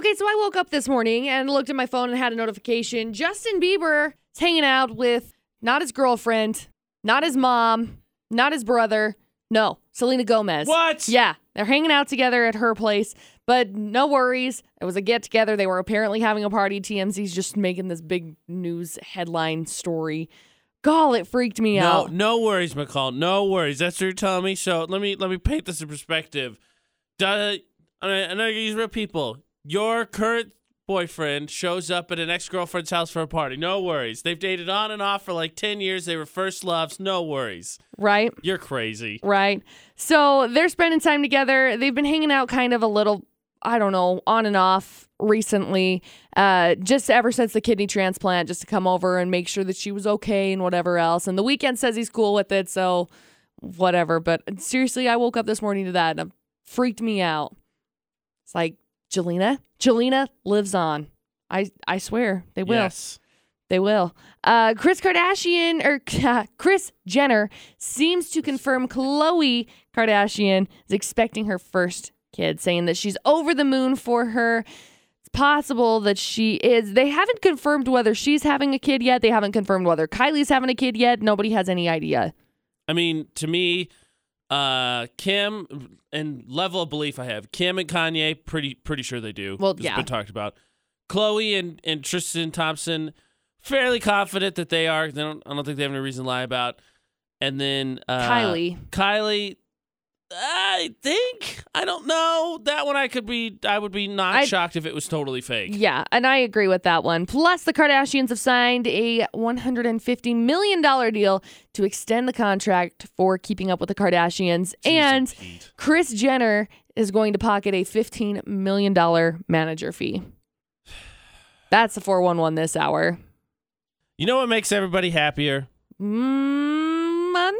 Okay, so I woke up this morning and looked at my phone and had a notification. Justin Bieber is hanging out with not his girlfriend, not his mom, not his brother. No, Selena Gomez. What? Yeah, they're hanging out together at her place, but no worries. It was a get-together. They were apparently having a party. TMZ's just making this big news headline story. Gall, it freaked me out. No worries, McCall. No worries. That's what you're telling me. So let me paint this in perspective. I'm going to use real people. Your current boyfriend shows up at an ex-girlfriend's house for a party. No worries. They've dated on and off for like 10 years. They were first loves. No worries. Right. You're crazy. Right. So they're spending time together. They've been hanging out kind of a little, I don't know, on and off recently, just ever since the kidney transplant, just to come over and make sure that she was okay and whatever else. And The Weeknd says he's cool with it, so whatever. But seriously, I woke up this morning to that, and it freaked me out. It's like, Jelena lives on. I swear, they will. Yes. They will. Kris Jenner seems to confirm Khloe Kardashian is expecting her first kid, saying that she's over the moon for her. It's possible that she is. They haven't confirmed whether she's having a kid yet. They haven't confirmed whether Kylie's having a kid yet. Nobody has any idea. I mean, to me, Kim, and level of belief I have, Kim and Kanye, pretty sure they do. Well, yeah. It's been talked about. Khloe and Tristan Thompson, fairly confident that they are. I don't think they have any reason to lie about. And then Kylie. I think, I don't know. That one I would be not shocked if it was totally fake. Yeah, and I agree with that one. Plus, the Kardashians have signed a $150 million deal to extend the contract for Keeping Up with the Kardashians. Jesus, and Pete. Kris Jenner is going to pocket a $15 million manager fee. That's the 411 this hour. You know what makes everybody happier? Money?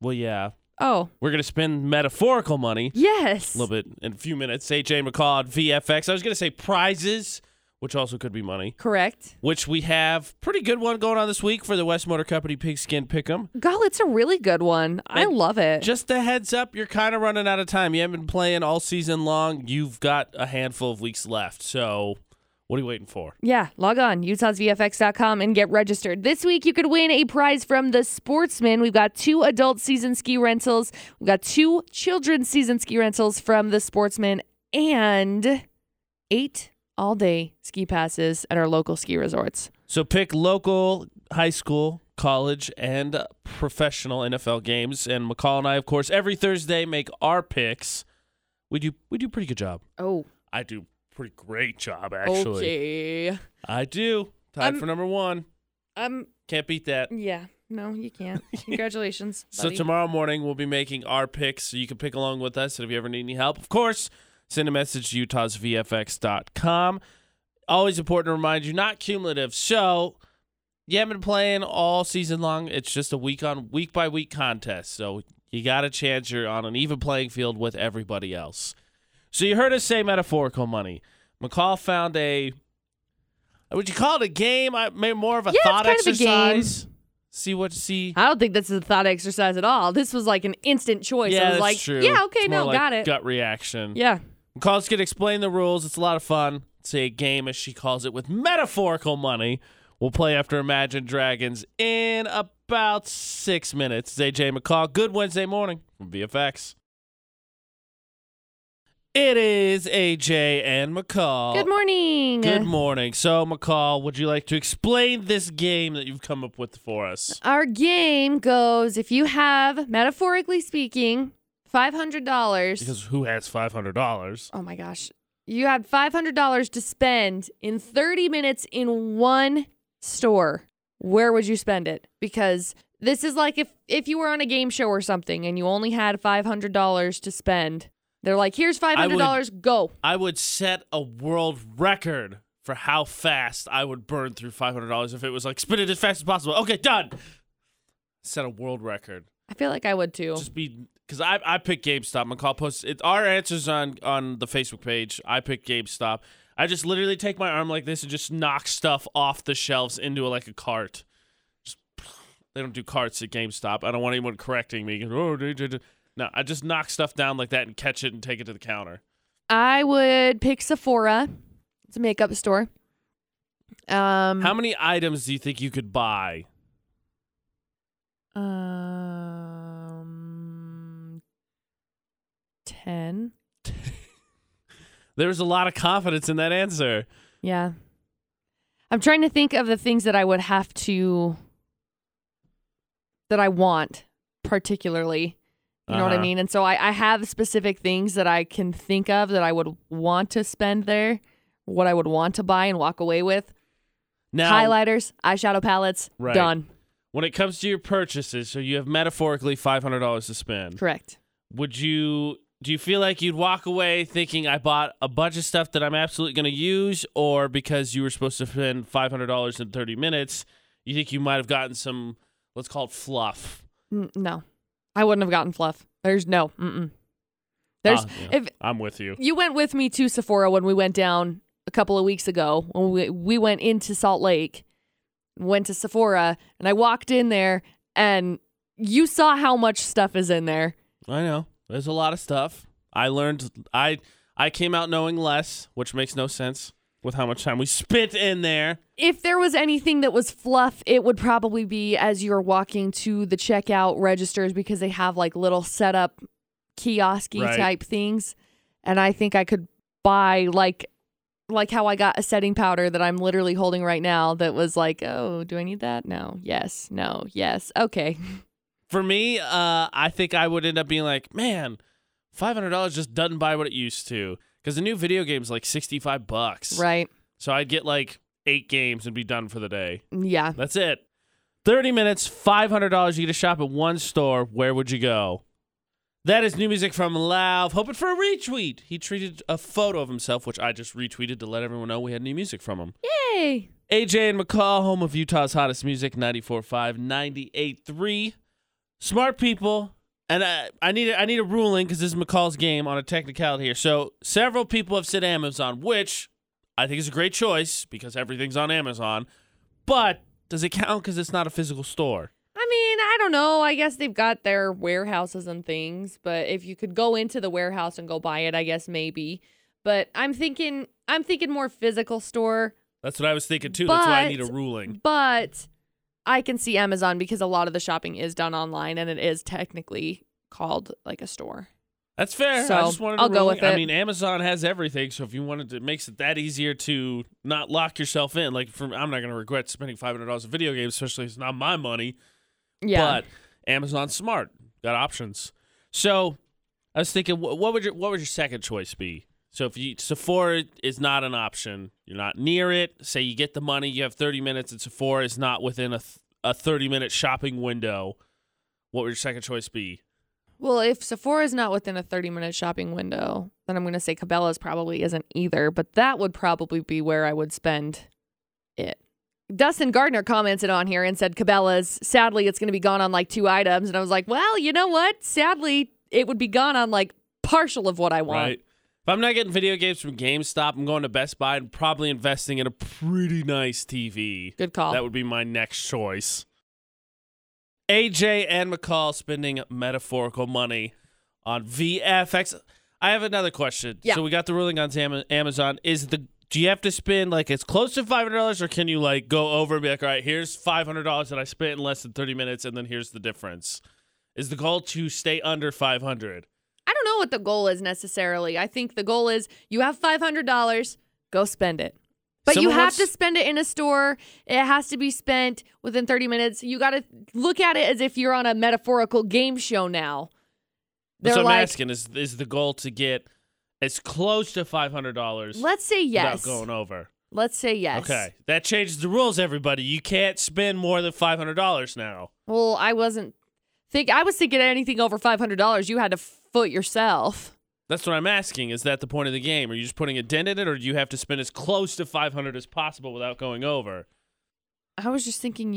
Well, yeah. Oh. We're going to spend metaphorical money. Yes. A little bit in a few minutes. AJ McCall at VFX. I was going to say prizes, which also could be money. Correct. Which we have pretty good one going on this week for the West Motor Company Pigskin Pick'em. God, it's a really good one. I love it. Just a heads up, you're kind of running out of time. You haven't been playing all season long. You've got a handful of weeks left. So what are you waiting for? Yeah, log on, UtahsVFX.com, and get registered. This week, you could win a prize from The Sportsman. We've got 2 adult season ski rentals. We've got 2 children's season ski rentals from The Sportsman and 8 all-day ski passes at our local ski resorts. So pick local, high school, college, and professional NFL games. And McCall and I, of course, every Thursday make our picks. We do a pretty good job. Oh. I do. Pretty great job, actually. Okay. I do. Tied for number 1. Can't beat that. Yeah. No, you can't. Congratulations, buddy. So tomorrow morning, we'll be making our picks, so you can pick along with us. And if you ever need any help, of course, send a message to UtahsVFX.com. Always important to remind you, not cumulative. So you haven't been playing all season long. It's just a week-by-week contest. So you got a chance. You're on an even playing field with everybody else. So you heard us say metaphorical money. McCall found a, would you call it a game? I made more of a thought exercise. Yeah, it's kind of a game. See. I don't think this is a thought exercise at all. This was like an instant choice. Yeah, I was like, true. Yeah, okay, it's more like got it. Gut reaction. Yeah. McCall's going to explain the rules. It's a lot of fun. It's a game, as she calls it, with metaphorical money. We'll play after Imagine Dragons in about 6 minutes. It's AJ McCall. Good Wednesday morning from VFX. It is AJ and McCall. Good morning. Good morning. So, McCall, would you like to explain this game that you've come up with for us? Our game goes, if you have, metaphorically speaking, $500. Because who has $500? Oh, my gosh. You had $500 to spend in 30 minutes in one store. Where would you spend it? Because this is like if you were on a game show or something and you only had $500 to spend. They're like, here's $500, go. I would set a world record for how fast I would burn through $500 if it was like, spin it as fast as possible. Okay, done. Set a world record. I feel like I would too. Just be, because I picked GameStop. McCall posts, our answers on the Facebook page. I picked GameStop. I just literally take my arm like this and just knock stuff off the shelves into a cart. Just, they don't do carts at GameStop. I don't want anyone correcting me. No, I just knock stuff down like that and catch it and take it to the counter. I would pick Sephora. It's a makeup store. How many items do you think you could buy? 10. There was a lot of confidence in that answer. Yeah. I'm trying to think of the things that I would have to, that I want particularly. You know what I mean? And so I have specific things that I can think of that I would want to spend there, what I would want to buy and walk away with. Now, highlighters, eyeshadow palettes, right. Done. When it comes to your purchases, so you have metaphorically $500 to spend. Correct. Do you feel like you'd walk away thinking I bought a bunch of stuff that I'm absolutely going to use, or because you were supposed to spend $500 in 30 minutes, you think you might have gotten some, let's call it fluff? No. I wouldn't have gotten fluff. There's no. Mm-mm. There's. Yeah. If I'm with you. You went with me to Sephora when we went down a couple of weeks ago. When we went into Salt Lake, went to Sephora, and I walked in there, and you saw how much stuff is in there. I know. There's a lot of stuff. I learned. I came out knowing less, which makes no sense with how much time we spent in there. If there was anything that was fluff, it would probably be as you're walking to the checkout registers, because they have like little setup kiosky type things. And I think I could buy like how I got a setting powder that I'm literally holding right now that was like, oh, do I need that? No. Yes. No. Yes. Okay. For me, I think I would end up being like, man, $500 just doesn't buy what it used to. Because the new video game is like $65. Right. So I'd get like 8 games and be done for the day. Yeah. That's it. 30 minutes, $500. You get to shop at one store. Where would you go? That is new music from Lauv. Hoping for a retweet. He tweeted a photo of himself, which I just retweeted to let everyone know we had new music from him. Yay. AJ and McCall, home of Utah's hottest music, 94.5, 98.3. Smart people. And I need a ruling, because this is McCall's game on a technicality here. So several people have said Amazon, which I think is a great choice because everything's on Amazon. But does it count because it's not a physical store? I mean, I don't know. I guess they've got their warehouses and things. But if you could go into the warehouse and go buy it, I guess maybe. But I'm thinking more physical store. That's what I was thinking, too. That's why I need a ruling. But I can see Amazon because a lot of the shopping is done online, and it is technically called like a store. That's fair. So I just wanted to go with it. I mean, Amazon has everything, so if you wanted to, it makes it that easier to not lock yourself in. Like, I'm not going to regret spending $500 on video games, especially if it's not my money. Yeah. But Amazon's smart. Got options. So I was thinking, what would your second choice be? So if Sephora is not an option, you're not near it, say you get the money, you have 30 minutes, and Sephora is not within a 30-minute shopping window, what would your second choice be? Well, if Sephora is not within a 30-minute shopping window, then I'm going to say Cabela's probably isn't either, but that would probably be where I would spend it. Dustin Gardner commented on here and said Cabela's, sadly, it's going to be gone on like 2 items, and I was like, well, you know what? Sadly, it would be gone on like partial of what I want. Right. If I'm not getting video games from GameStop, I'm going to Best Buy and probably investing in a pretty nice TV. Good call. That would be my next choice. AJ and McCall spending metaphorical money on VFX. I have another question. Yeah. So we got the ruling on Amazon. Do you have to spend like it's close to $500, or can you like go over and be like, all right, here's $500 that I spent in less than 30 minutes, and then here's the difference? Is the goal to stay under $500? I don't know what the goal is necessarily. I think the goal is you have $500, go spend it. But you have to spend it in a store. It has to be spent within 30 minutes. You got to look at it as if you're on a metaphorical game show now. That's what I'm asking. Is the goal to get as close to $500? Let's say yes. Without going over. Let's say yes. Okay. That changes the rules, everybody. You can't spend more than $500 now. Well, I was thinking anything over $500, you had to foot yourself. That's what I'm asking. Is that the point of the game? Are you just putting a dent in it, or do you have to spend as close to $500 as possible without going over? I was just thinking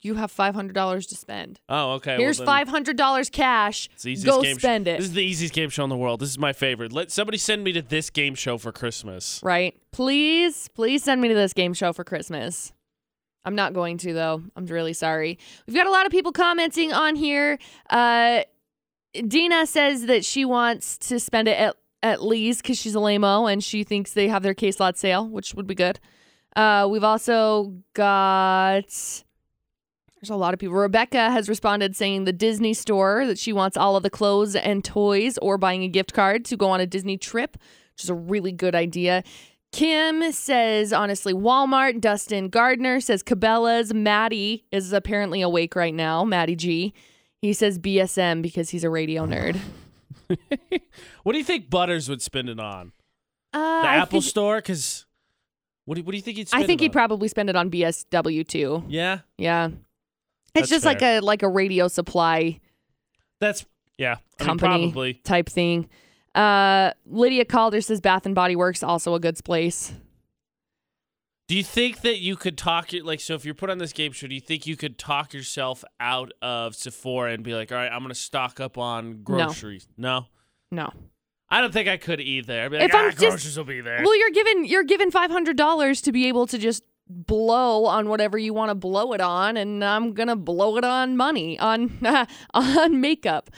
you have $500 to spend. Oh, okay. Here's $500 cash. Go spend it. This is the easiest game show in the world. This is my favorite. Let somebody send me to this game show for Christmas. Right. Please send me to this game show for Christmas. I'm not going to, though. I'm really sorry. We've got a lot of people commenting on here. Dina says that she wants to spend it at at Lee's because she's a lame-o and she thinks they have their case lot sale, which would be good. We've also got... There's a lot of people. Rebecca has responded saying the Disney store, that she wants all of the clothes and toys or buying a gift card to go on a Disney trip, which is a really good idea. Kim says, honestly, Walmart. Dustin Gardner says Cabela's. Maddie is apparently awake right now. Maddie G. He says BSM because he's a radio nerd. What do you think Butters would spend it on? The Apple store? Because what do you think he'd spend it on? I think he'd probably spend it on BSW too. Yeah? Yeah. It's just fair. like a radio supply company probably. Type thing. Lydia Calder says Bath and Body Works, also a good place. Do you think that you could talk so if you're put on this game show, do you think you could talk yourself out of Sephora and be like, all right, I'm going to stock up on groceries? No. I don't think I could either. I'd be like, groceries will be there. Well, you're given $500 to be able to just blow on whatever you want to blow it on, and I'm going to blow it on money, on makeup.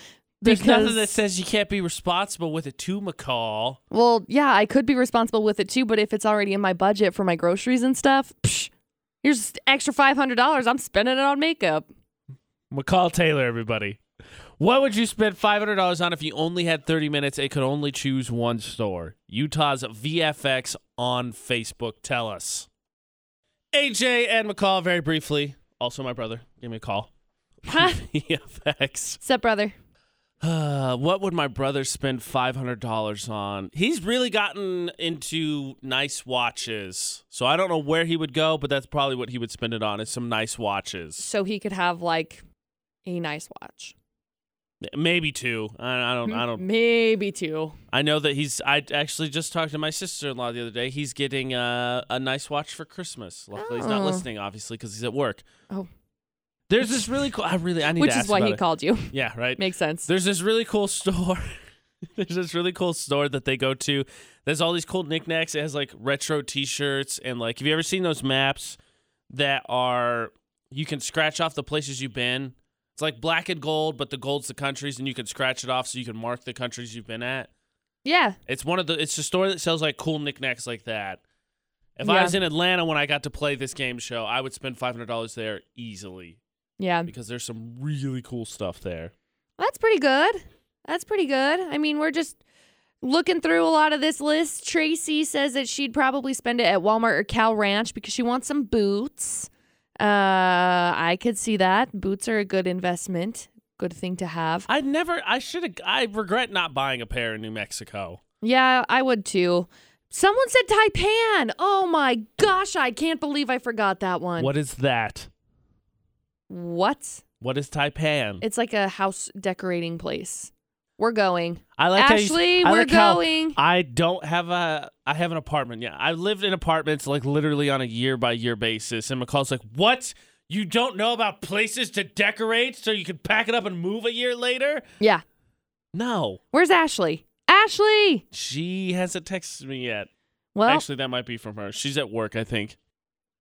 There's nothing that says you can't be responsible with it too, McCall. Well, yeah, I could be responsible with it too, but if it's already in my budget for my groceries and stuff, here's extra $500. I'm spending it on makeup. McCall Taylor, everybody. What would you spend $500 on if you only had 30 minutes and could only choose one store? Utah's VFX on Facebook. Tell us. AJ and McCall, very briefly. Also, my brother gave me a call. VFX. What's up, brother? What would my brother spend $500 on? He's really gotten into nice watches. So I don't know where he would go, but that's probably what he would spend it on, is some nice watches. So he could have a nice watch. Maybe two. I don't. Maybe two. I know that I actually just talked to my sister-in-law the other day. He's getting a nice watch for Christmas. Luckily, he's not listening, obviously, because he's at work. Oh. There's this really cool... Which is why he called you. Yeah, right. Makes sense. There's this really cool store. There's this really cool store that they go to. There's all these cool knickknacks. It has retro t-shirts and have you ever seen those maps that are... You can scratch off the places you've been. It's black and gold, but the gold's the countries, and you can scratch it off so you can mark the countries you've been at. Yeah. It's a store that sells cool knickknacks like that. If I was in Atlanta when I got to play this game show, I would spend $500 there easily. Yeah. Because there's some really cool stuff there. That's pretty good. I mean, we're just looking through a lot of this list. Tracy says that she'd probably spend it at Walmart or Cal Ranch because she wants some boots. I could see that. Boots are a good investment. Good thing to have. I regret not buying a pair in New Mexico. Yeah, I would too. Someone said Taipan. Oh my gosh, I can't believe I forgot that one. What is that? What is Taipan? It's a house decorating place. We're going. I like Ashley, how we're going. I don't have I have an apartment. Yeah. I lived in apartments literally on a year-by-year basis. And McCall's like, what? You don't know about places to decorate so you can pack it up and move a year later? Yeah. No. Where's Ashley? Ashley! She hasn't texted me yet. Well, actually, that might be from her. She's at work, I think.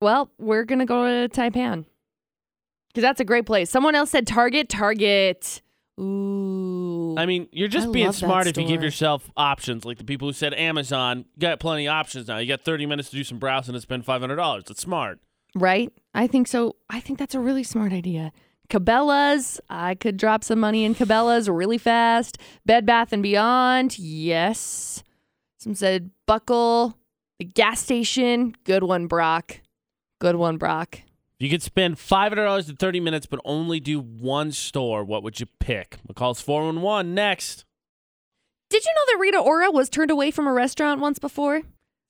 Well, we're going to go to Taipan. Because that's a great place. Someone else said Target. Ooh. I mean, you're just being smart if you give yourself options. Like the people who said Amazon, you got plenty of options now. You got 30 minutes to do some browsing and spend $500. That's smart. Right? I think so. I think that's a really smart idea. Cabela's. I could drop some money in Cabela's really fast. Bed Bath & Beyond. Yes. Some said Buckle. The gas station. Good one, Brock. You could spend $500 in 30 minutes, but only do one store. What would you pick? McCall's 411. Next. Did you know that Rita Ora was turned away from a restaurant once before?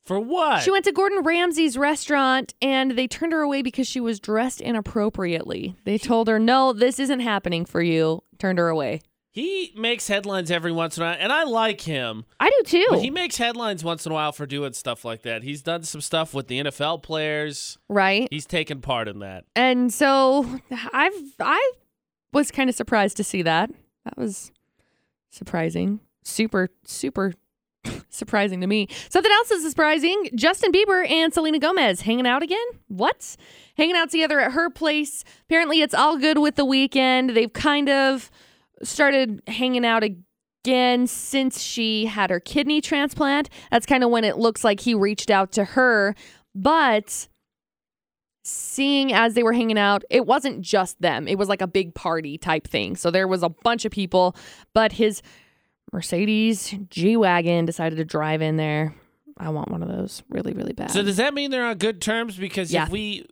For what? She went to Gordon Ramsay's restaurant, and they turned her away because she was dressed inappropriately. They told her, no, this isn't happening for you. Turned her away. He makes headlines every once in a while, and I like him. I do, too. But he makes headlines once in a while for doing stuff like that. He's done some stuff with the NFL players. Right. He's taken part in that. And so I was kind of surprised to see that. That was surprising. Super, super surprising to me. Something else is surprising. Justin Bieber and Selena Gomez hanging out again? What? Hanging out together at her place. Apparently, it's all good with The Weeknd. They've kind of started hanging out again since she had her kidney transplant. That's kind of when it looks like he reached out to her. But seeing as they were hanging out, it wasn't just them. It was like a big party type thing. So there was a bunch of people, but his Mercedes G-Wagon decided to drive in there. I want one of those really, really bad. So does that mean they're on good terms? Because if we,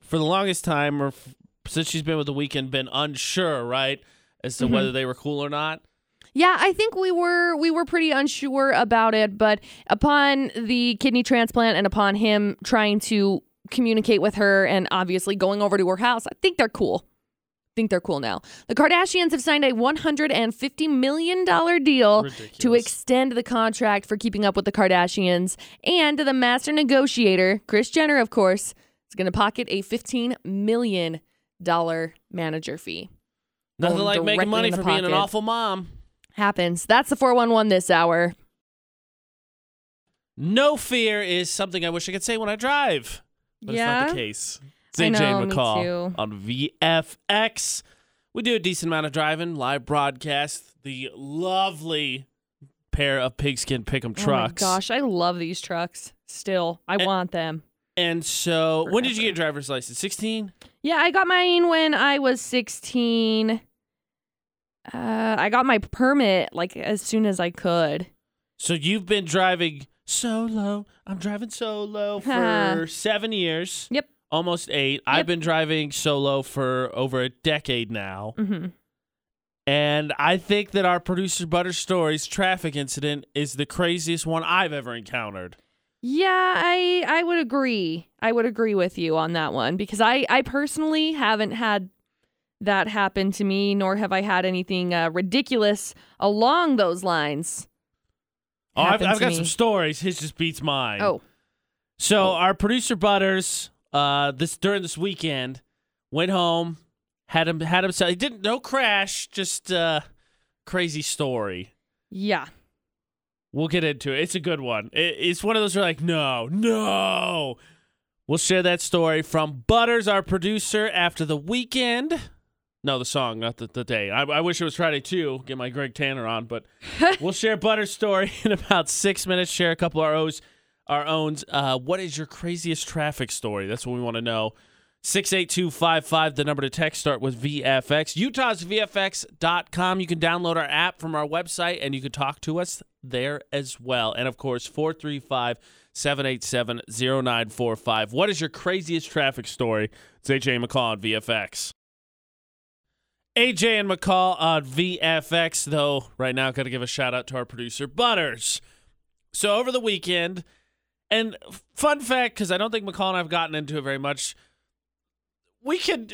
for the longest time, or since she's been with The Weeknd, been unsure, right, as to whether they were cool or not. Yeah, I think we were pretty unsure about it, but upon the kidney transplant and upon him trying to communicate with her and obviously going over to her house, I think they're cool. I think they're cool now. The Kardashians have signed a $150 million deal to extend the contract for Keeping Up with the Kardashians, and the master negotiator, Kris Jenner, of course, is going to pocket a $15 million manager fee. Nothing like making money for being an awful mom. Happens. That's the 411 this hour. No fear is something I wish I could say when I drive, but it's not the case. St. Jane McCall on VFX. We do a decent amount of driving, live broadcast, the lovely pair of Pigskin Pick'em trucks. Oh my gosh, I love these trucks still. I want them. And so, forever. When did you get a driver's license? 16? Yeah, I got mine when I was 16. I got my permit like as soon as I could. So you've been driving solo. I'm driving solo for 7 years. Yep. Almost 8. Yep. I've been driving solo for over a decade now. Mm-hmm. And I think that our producer Butters' story's traffic incident is the craziest one I've ever encountered. Yeah, I would agree. I would agree with you on that one, because I personally haven't had that happen to me, nor have I had anything ridiculous along those lines. Oh, I've got some stories. His just beats mine. Oh. So our producer Butters... This weekend, went home, had him. He didn't crash, just crazy story. Yeah, we'll get into it. It's a good one. It's one of those where like no. We'll share that story from Butters, our producer, after The Weeknd. No, the song, not the day. I wish it was Friday too. Get my Greg Tanner on, but we'll share Butters' story in about 6 minutes. Share a couple of ROs. Our own, what is your craziest traffic story? That's what we want to know. 68255, the number to text, start with VFX. UtahsVFX.com. You can download our app from our website, and you can talk to us there as well. And, of course, 435-787-0945. What is your craziest traffic story? It's AJ and McCall on VFX. AJ and McCall on VFX, though. Right now, I've got to give a shout-out to our producer, Butters. So over the weekend... And fun fact, because I don't think McCall and I have gotten into it very much, we could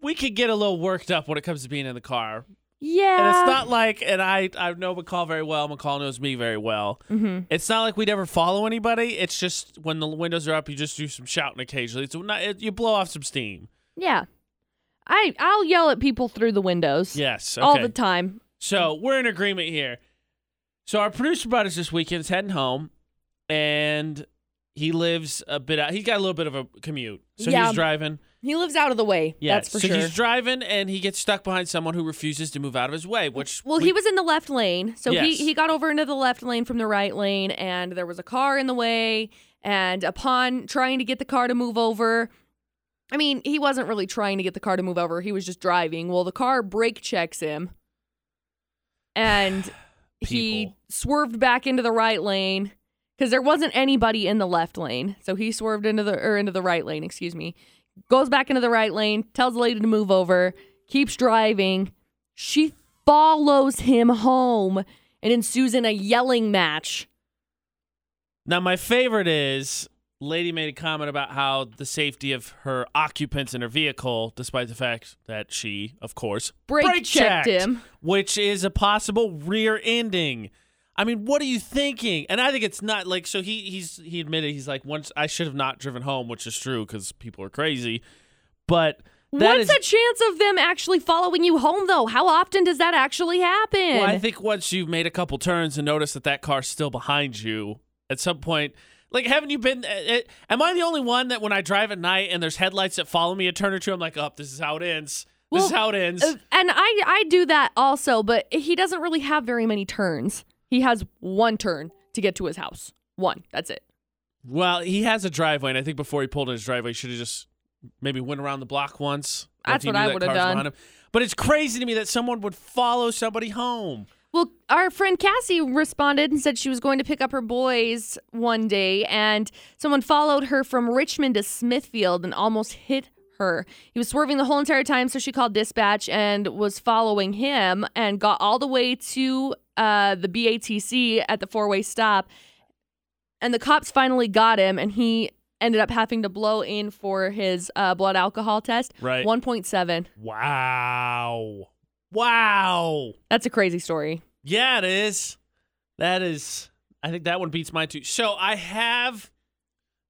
get a little worked up when it comes to being in the car. Yeah. And it's not like, and I know McCall very well, McCall knows me very well. Mm-hmm. It's not like we'd ever follow anybody. It's just when the windows are up, you just do some shouting occasionally. You blow off some steam. Yeah. I'll yell at people through the windows. Yes. Okay. All the time. So we're in agreement here. So our producer Butters this weekend is heading home. And he lives a bit out. He's got a little bit of a commute. So he's driving. He lives out of the way. Yeah. That's for sure. So he's driving, and he gets stuck behind someone who refuses to move out of his way. He was in the left lane. So he got over into the left lane from the right lane, and there was a car in the way. And upon trying to get the car to move over, I mean, he wasn't really trying to get the car to move over. He was just driving. Well, the car brake checks him. And he swerved back into the right lane. Because there wasn't anybody in the left lane. So he swerved into the right lane, excuse me. Goes back into the right lane, tells the lady to move over, keeps driving. She follows him home and ensues in a yelling match. Now, my favorite is, lady made a comment about how the safety of her occupants in her vehicle, despite the fact that she, of course, brake checked him. Which is a possible rear ending. I mean, what are you thinking? And I think it's not like, so he admitted, he's like, once I should have not driven home, which is true because people are crazy. But what's the chance of them actually following you home, though? How often does that actually happen? Well, I think once you've made a couple turns and noticed that car's still behind you, at some point, like, haven't you been, am I the only one that when I drive at night and there's headlights that follow me a turn or two, I'm like, this is how it ends. Well, this is how it ends. And I do that also, but he doesn't really have very many turns. He has one turn to get to his house. One. That's it. Well, he has a driveway, and I think before he pulled in his driveway, he should have just maybe went around the block once. That's what I would have done. But it's crazy to me that someone would follow somebody home. Well, our friend Cassie responded and said she was going to pick up her boys one day, and someone followed her from Richmond to Smithfield and almost hit her. He was swerving the whole entire time, so she called dispatch and was following him and got all the way to the BATC at the four-way stop. And the cops finally got him, and he ended up having to blow in for his blood alcohol test. Right. 1.7. Wow. Wow. That's a crazy story. Yeah, it is. That is, I think that one beats mine too. So I have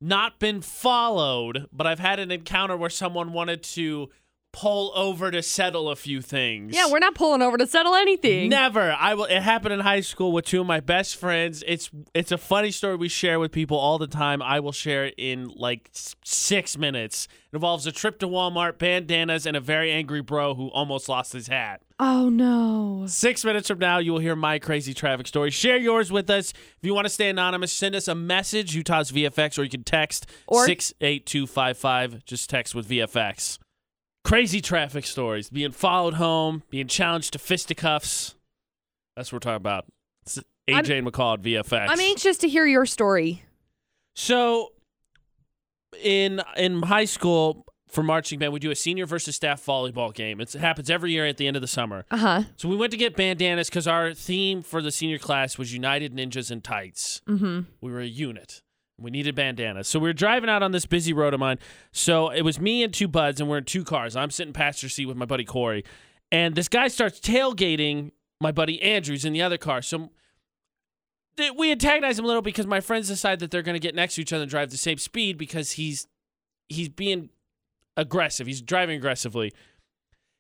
not been followed, but I've had an encounter where someone wanted to pull over to settle a few things. Yeah, we're not pulling over to settle anything. Never. It happened in high school with two of my best friends. It's a funny story we share with people all the time. I will share it in like 6 minutes. It involves a trip to Walmart, bandanas, and a very angry bro who almost lost his hat. Oh, no. 6 minutes from now, you will hear my crazy traffic story. Share yours with us. If you want to stay anonymous, send us a message, Utah's VFX, or you can text or 68255. Just text with VFX. Crazy traffic stories, being followed home, being challenged to fisticuffs. That's what we're talking about. It's AJ and McCall at VFX. I'm anxious to hear your story. So, in high school for marching band, we do a senior versus staff volleyball game. It happens every year at the end of the summer. Uh-huh. So we went to get bandanas because our theme for the senior class was United Ninjas in Tights. Mm-hmm. We were a unit. We needed bandanas. So we were driving out on this busy road of mine. So it was me and two buds, and we're in two cars. I'm sitting passenger seat with my buddy Corey. And this guy starts tailgating my buddy Andrews in the other car. So we antagonize him a little because my friends decide that they're going to get next to each other and drive the same speed because he's being aggressive. He's driving aggressively.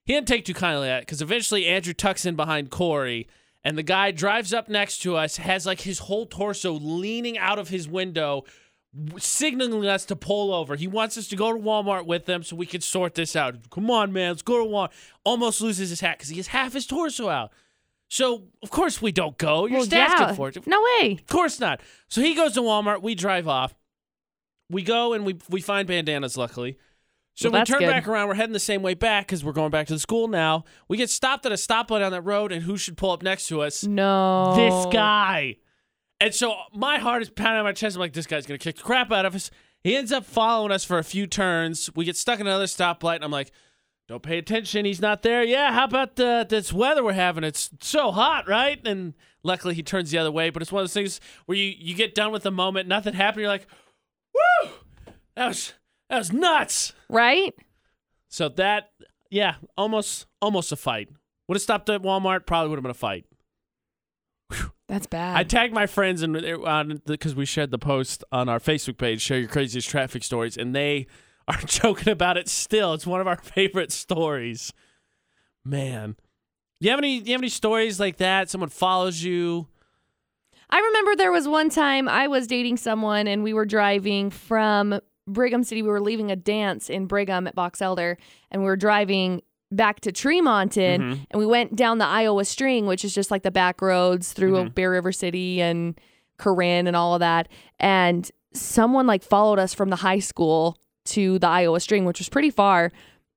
He didn't take too kindly to that because eventually Andrew tucks in behind Corey. And the guy drives up next to us, has like his whole torso leaning out of his window, signaling us to pull over. He wants us to go to Walmart with him so we can sort this out. Come on, man, let's go to Walmart. Almost loses his hat because he has half his torso out. So, of course we don't go. Your staff did for it. No way. Of course not. So he goes to Walmart. We drive off. We go and we find bandanas, luckily. So well, we turn back around. We're heading the same way back because we're going back to the school now. We get stopped at a stoplight on that road, and who should pull up next to us? No. This guy. And so my heart is pounding in my chest. I'm like, this guy's going to kick the crap out of us. He ends up following us for a few turns. We get stuck in another stoplight, and I'm like, don't pay attention. He's not there. Yeah, how about this weather we're having? It's so hot, right? And luckily he turns the other way, but it's one of those things where you get done with the moment, nothing happened. You're like, woo! That was nuts. Right? So that, yeah, almost a fight. Would have stopped at Walmart, probably would have been a fight. Whew. That's bad. I tagged my friends because we shared the post on our Facebook page, Share Your Craziest Traffic Stories, and they are joking about it still. It's one of our favorite stories. Man. Do you have any stories like that? Someone follows you? I remember there was one time I was dating someone, and we were driving from Brigham City. We were leaving a dance in Brigham at Box Elder, and we were driving back to Tremonton, mm-hmm. and we went down the Iowa String, which is just like the back roads through mm-hmm. Bear River City and Corinne and all of that. And someone like followed us from the high school to the Iowa String, which was pretty far.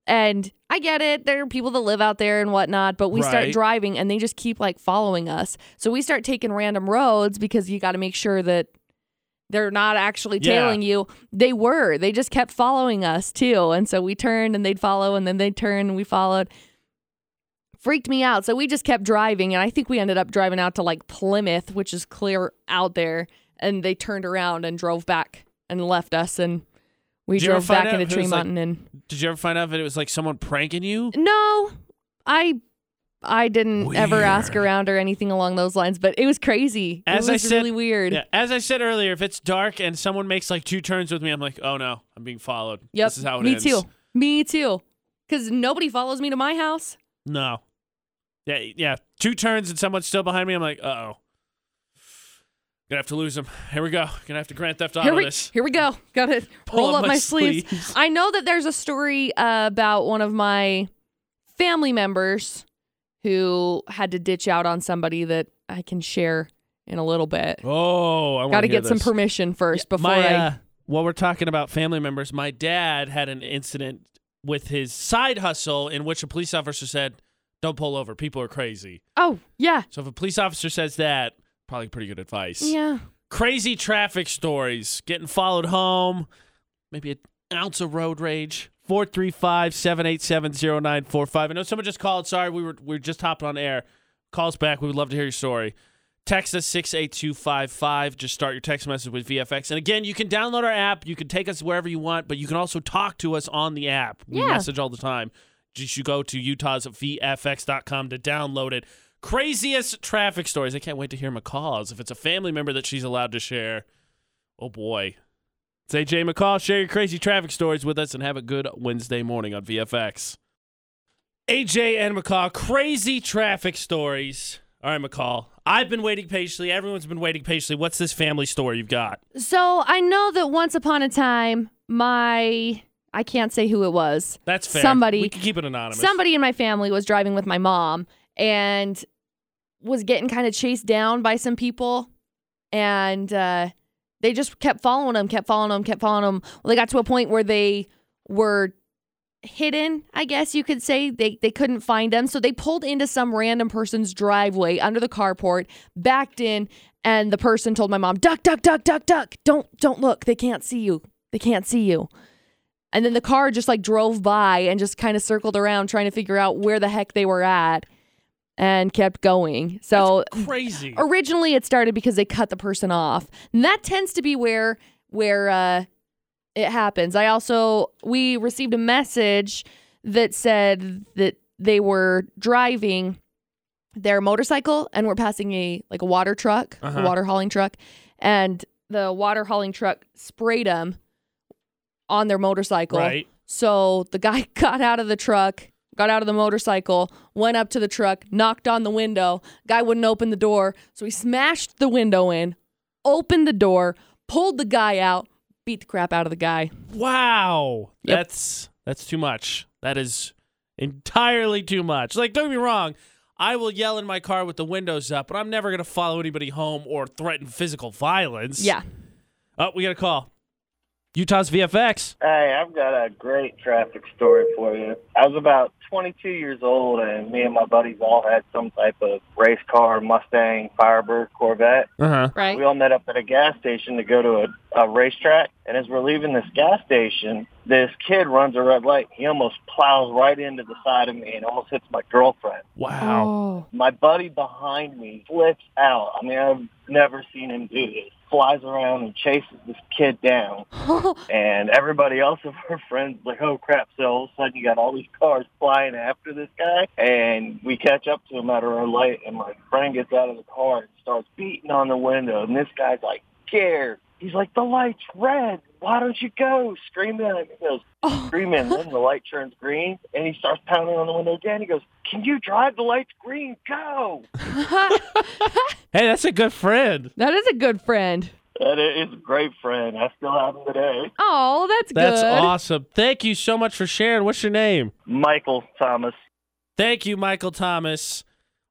And I get it. There are people that live out there and whatnot, but we start driving and they just keep like following us. So we start taking random roads because you got to make sure that they're not actually tailing you. They were. They just kept following us, too. And so we turned, and they'd follow, and then they'd turn, and we followed. Freaked me out. So we just kept driving, and I think we ended up driving out to, like, Plymouth, which is clear out there. And they turned around and drove back and left us, and we drove back into Tremonton. Did you ever find out that it was, like, someone pranking you? No. I didn't ever ask around or anything along those lines, but it was crazy. Really weird. Yeah, as I said earlier, if it's dark and someone makes like two turns with me, I'm like, oh no, I'm being followed. Yep. This is how it ends. Me too. Because nobody follows me to my house. No. Yeah. Two turns and someone's still behind me. I'm like, uh-oh. Gonna have to lose him. Here we go. Gonna have to Grand Theft Auto this. Here we go. Gotta roll up my sleeves. I know that there's a story about one of my family members who had to ditch out on somebody that I can share in a little bit. Oh, I got to get some permission first before while we're talking about family members, my dad had an incident with his side hustle in which a police officer said, "Don't pull over. People are crazy." Oh, yeah. So if a police officer says that, probably pretty good advice. Yeah. Crazy traffic stories. Getting followed home. Maybe an ounce of road rage. 435-787-0945. I know someone just called. Sorry, we were just hopping on air. Call us back. We would love to hear your story. Text us 68255. Just start your text message with VFX. And again, you can download our app. You can take us wherever you want, but you can also talk to us on the app. We message all the time. Just you go to UtahsVFX.com to download it. Craziest traffic stories. I can't wait to hear McCall's. If it's a family member that she's allowed to share, oh boy. It's AJ McCall. Share your crazy traffic stories with us and have a good Wednesday morning on VFX. AJ and McCall, crazy traffic stories. All right, McCall. I've been waiting patiently. Everyone's been waiting patiently. What's this family story you've got? So I know that once upon a time, I can't say who it was. That's fair. We can keep it anonymous. Somebody in my family was driving with my mom and was getting kind of chased down by some people. And they just kept following them. Well, they got to a point where they were hidden, I guess you could say. They couldn't find them. So they pulled into some random person's driveway under the carport, backed in, and the person told my mom, duck, don't look, they can't see you. And then the car just like drove by and just kind of circled around trying to figure out where the heck they were at and kept going. So that's crazy. Originally it started because they cut the person off, and that tends to be where it happens. We received a message that said that they were driving their motorcycle and were passing a water truck, a water hauling truck, and the water hauling truck sprayed them on their motorcycle. Right. So the guy got out of the motorcycle, went up to the truck, knocked on the window. Guy wouldn't open the door, so he smashed the window in, opened the door, pulled the guy out, beat the crap out of the guy. Wow. Yep. That's too much. That is entirely too much. Like, don't get me wrong, I will yell in my car with the windows up, but I'm never going to follow anybody home or threaten physical violence. Yeah. Oh, we got a call. Utah's VFX. Hey, I've got a great traffic story for you. I was about 22 years old, and me and my buddies all had some type of race car, Mustang, Firebird, Corvette. Uh-huh. Right. We all met up at a gas station to go to a racetrack, and as we're leaving this gas station, this kid runs a red light. He almost plows right into the side of me and almost hits my girlfriend. Wow. Oh. My buddy behind me flips out. I mean, I've never seen him do this. Flies around and chases this kid down. And everybody else of her friends like, oh crap. So all of a sudden you got all these cars flying after this guy, and we catch up to him at our light, and my friend gets out of the car and starts beating on the window, and this guy's like scared. He's like, the light's red. Why don't you go? Screaming at him. He goes, screaming. Then the light turns green, and he starts pounding on the window again. He goes, can you drive? The light's green. Go. Hey, that's a good friend. That is a good friend. That is a great friend. I still have him today. Oh, that's good. That's awesome. Thank you so much for sharing. What's your name? Michael Thomas. Thank you, Michael Thomas.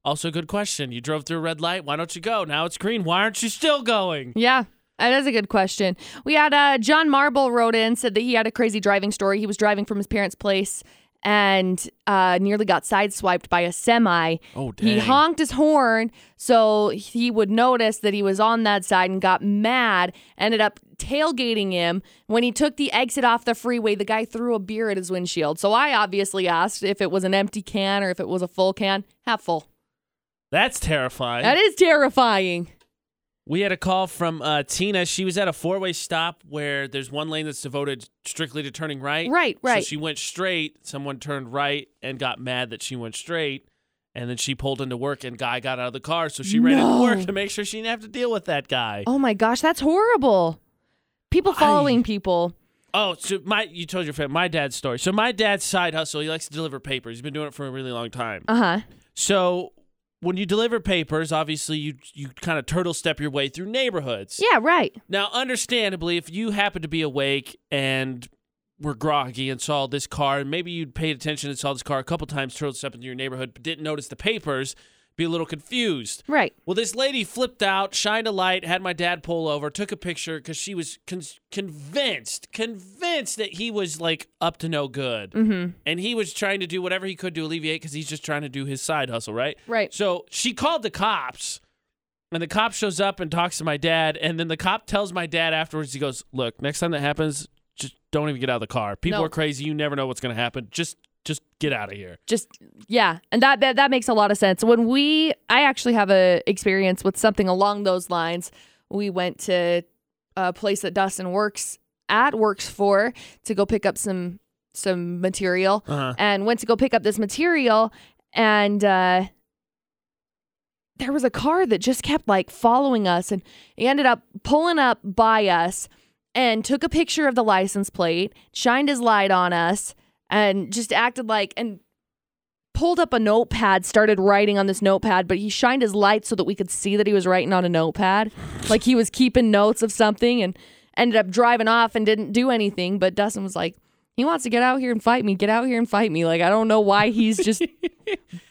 Also, good question. You drove through a red light. Why don't you go? Now it's green. Why aren't you still going? Yeah. That is a good question. We had John Marble wrote in, said that he had a crazy driving story. He was driving from his parents' place and nearly got sideswiped by a semi. Oh, dang. He honked his horn so he would notice that he was on that side and got mad, ended up tailgating him. When he took the exit off the freeway, the guy threw a beer at his windshield. So I obviously asked if it was an empty can or if it was a full can. Half full. That's terrifying. That is terrifying. We had a call from Tina. She was at a four-way stop where there's one lane that's devoted strictly to turning right. Right. So she went straight. Someone turned right and got mad that she went straight. And then she pulled into work, and guy got out of the car. So she ran into work to make sure she didn't have to deal with that guy. Oh, my gosh. That's horrible. People following people. Oh, so you told your friend my dad's story. So my dad's side hustle, he likes to deliver papers. He's been doing it for a really long time. Uh-huh. So when you deliver papers, obviously you kind of turtle step your way through neighborhoods. Yeah, right. Now, understandably, if you happen to be awake and were groggy and saw this car, and maybe you paid attention and saw this car a couple times, turtles up into your neighborhood, but didn't notice the papers, be a little confused. Right. Well, this lady flipped out, shined a light, had my dad pull over, took a picture because she was convinced that he was like up to no good. Mm-hmm. And he was trying to do whatever he could to alleviate because he's just trying to do his side hustle, right? Right. So she called the cops, and the cop shows up and talks to my dad, and then the cop tells my dad afterwards, he goes, look, next time that happens, just don't even get out of the car. People are crazy. You never know what's going to happen. Just get out of here. And that makes a lot of sense. When I actually have a experience with something along those lines. We went to a place that Dustin works for to go pick up some material, and went to go pick up this material, and there was a car that just kept like following us, and he ended up pulling up by us and took a picture of the license plate, shined his light on us, and just acted like, and pulled up a notepad, started writing on this notepad, but he shined his light so that we could see that he was writing on a notepad. Like he was keeping notes of something, and ended up driving off and didn't do anything. But Dustin was like, he wants to get out here and fight me. Get out here and fight me. Like, I don't know why he's just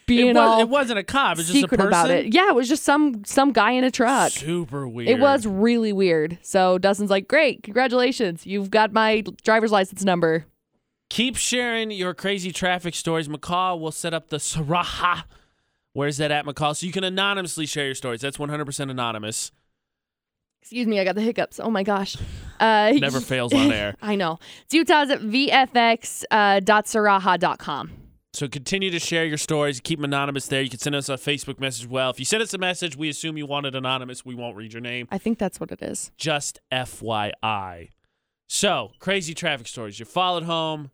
being it wasn't a cop. It was just a person? About it. Yeah, it was just some guy in a truck. Super weird. It was really weird. So Dustin's like, great, congratulations. You've got my driver's license number. Keep sharing your crazy traffic stories. McCall will set up the Saraha. Where's that at, McCall? So you can anonymously share your stories. That's 100% anonymous. Excuse me, I got the hiccups. Oh, my gosh. Never fails on air. I know. It's UtahsVFX.Saraha.com. So continue to share your stories. Keep them anonymous there. You can send us a Facebook message as well. If you send us a message, we assume you want it anonymous. We won't read your name. I think that's what it is. Just FYI. So, crazy traffic stories. You followed home.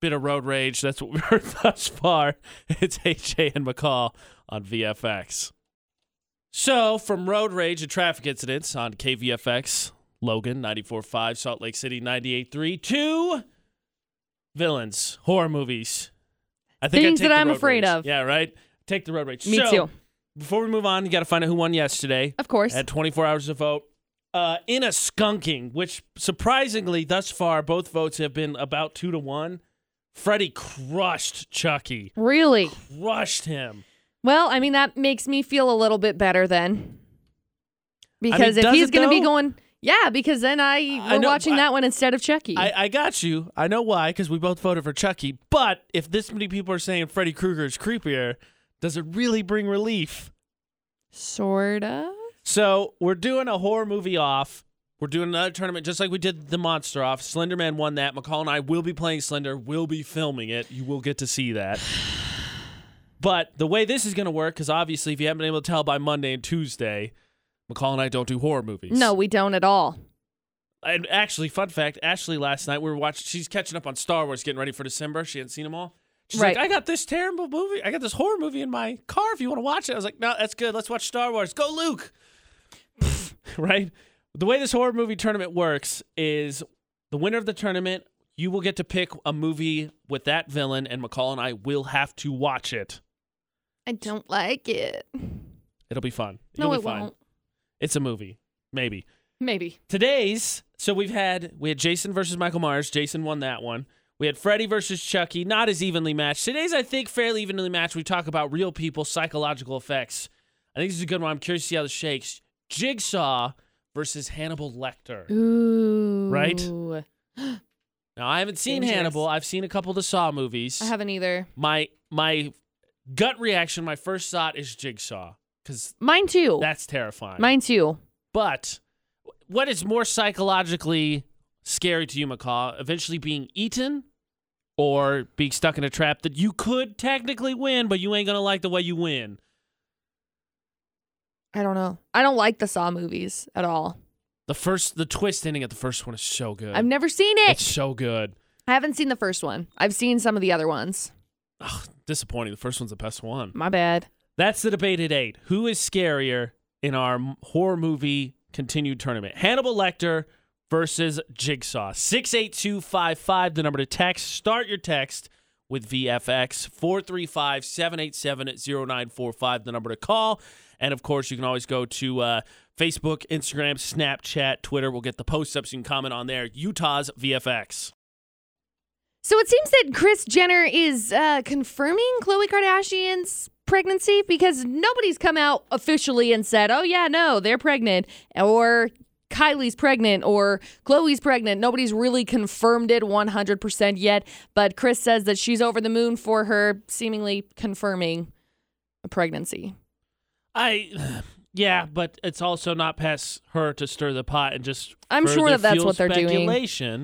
Bit of road rage. That's what we've heard thus far. It's AJ and McCall on VFX. So, from road rage and traffic incidents on KVFX, Logan, 94.5, Salt Lake City, 98.3, to villains, horror movies. I think things that I'm afraid of. Yeah, right? Take the road rage. Me too. Before we move on, you got to find out who won yesterday. Of course. At 24 hours to vote. In a skunking, which surprisingly, thus far, both votes have been about 2-1. Freddy crushed Chucky. Really? Crushed him. Well, I mean, that makes me feel a little bit better then. Because if he's going to be going... Yeah, because then we're watching that one instead of Chucky. I got you. I know why, because we both voted for Chucky. But if this many people are saying Freddy Krueger is creepier, does it really bring relief? Sort of. So we're doing a horror movie off. We're doing another tournament just like we did the monster off. Slender Man won that. McCall and I will be playing Slender. We'll be filming it. You will get to see that. But the way this is going to work, because obviously if you haven't been able to tell by Monday and Tuesday, McCall and I don't do horror movies. No, we don't at all. And actually, fun fact, Ashley last night, we were watching, she's catching up on Star Wars, getting ready for December. She hadn't seen them all. She's like, I got this horror movie in my car if you want to watch it. I was like, no, that's good. Let's watch Star Wars. Go, Luke. Right? The way this horror movie tournament works is the winner of the tournament, you will get to pick a movie with that villain, and McCall and I will have to watch it. I don't like it. It'll be fun. It'll be fun. It's a movie. Maybe. Today's, so we had Jason versus Michael Myers. Jason won that one. We had Freddy versus Chucky, not as evenly matched. Today's, I think, fairly evenly matched. We talk about real people, psychological effects. I think this is a good one. I'm curious to see how this shakes. Jigsaw versus Hannibal Lecter. Ooh. Right? Now, I haven't seen Hannibal. I've seen a couple of the Saw movies. I haven't either. My gut reaction, my first thought is Jigsaw. 'Cause mine too. That's terrifying. Mine too. But what is more psychologically scary to you, McCall? Eventually being eaten or being stuck in a trap that you could technically win, but you ain't going to like the way you win? I don't know. I don't like the Saw movies at all. The twist ending at the first one is so good. I've never seen it. It's so good. I haven't seen the first one. I've seen some of the other ones. Ugh, disappointing. The first one's the best one. My bad. That's the debate at 8. Who is scarier in our horror movie continued tournament? Hannibal Lecter versus Jigsaw. 68255, the number to text. Start your text with VFX. 435-787-0945, the number to call. And, of course, you can always go to Facebook, Instagram, Snapchat, Twitter. We'll get the posts up so you can comment on there. Utah's VFX. So it seems that Kris Jenner is confirming Khloe Kardashian's pregnancy because nobody's come out officially and said, oh, yeah, no, they're pregnant, or Kylie's pregnant, or Khloe's pregnant. Nobody's really confirmed it 100% yet, but Kris says that she's over the moon for her seemingly confirming a pregnancy. Yeah, but it's also not past her to stir the pot and just I'm sure that that's what they're doing.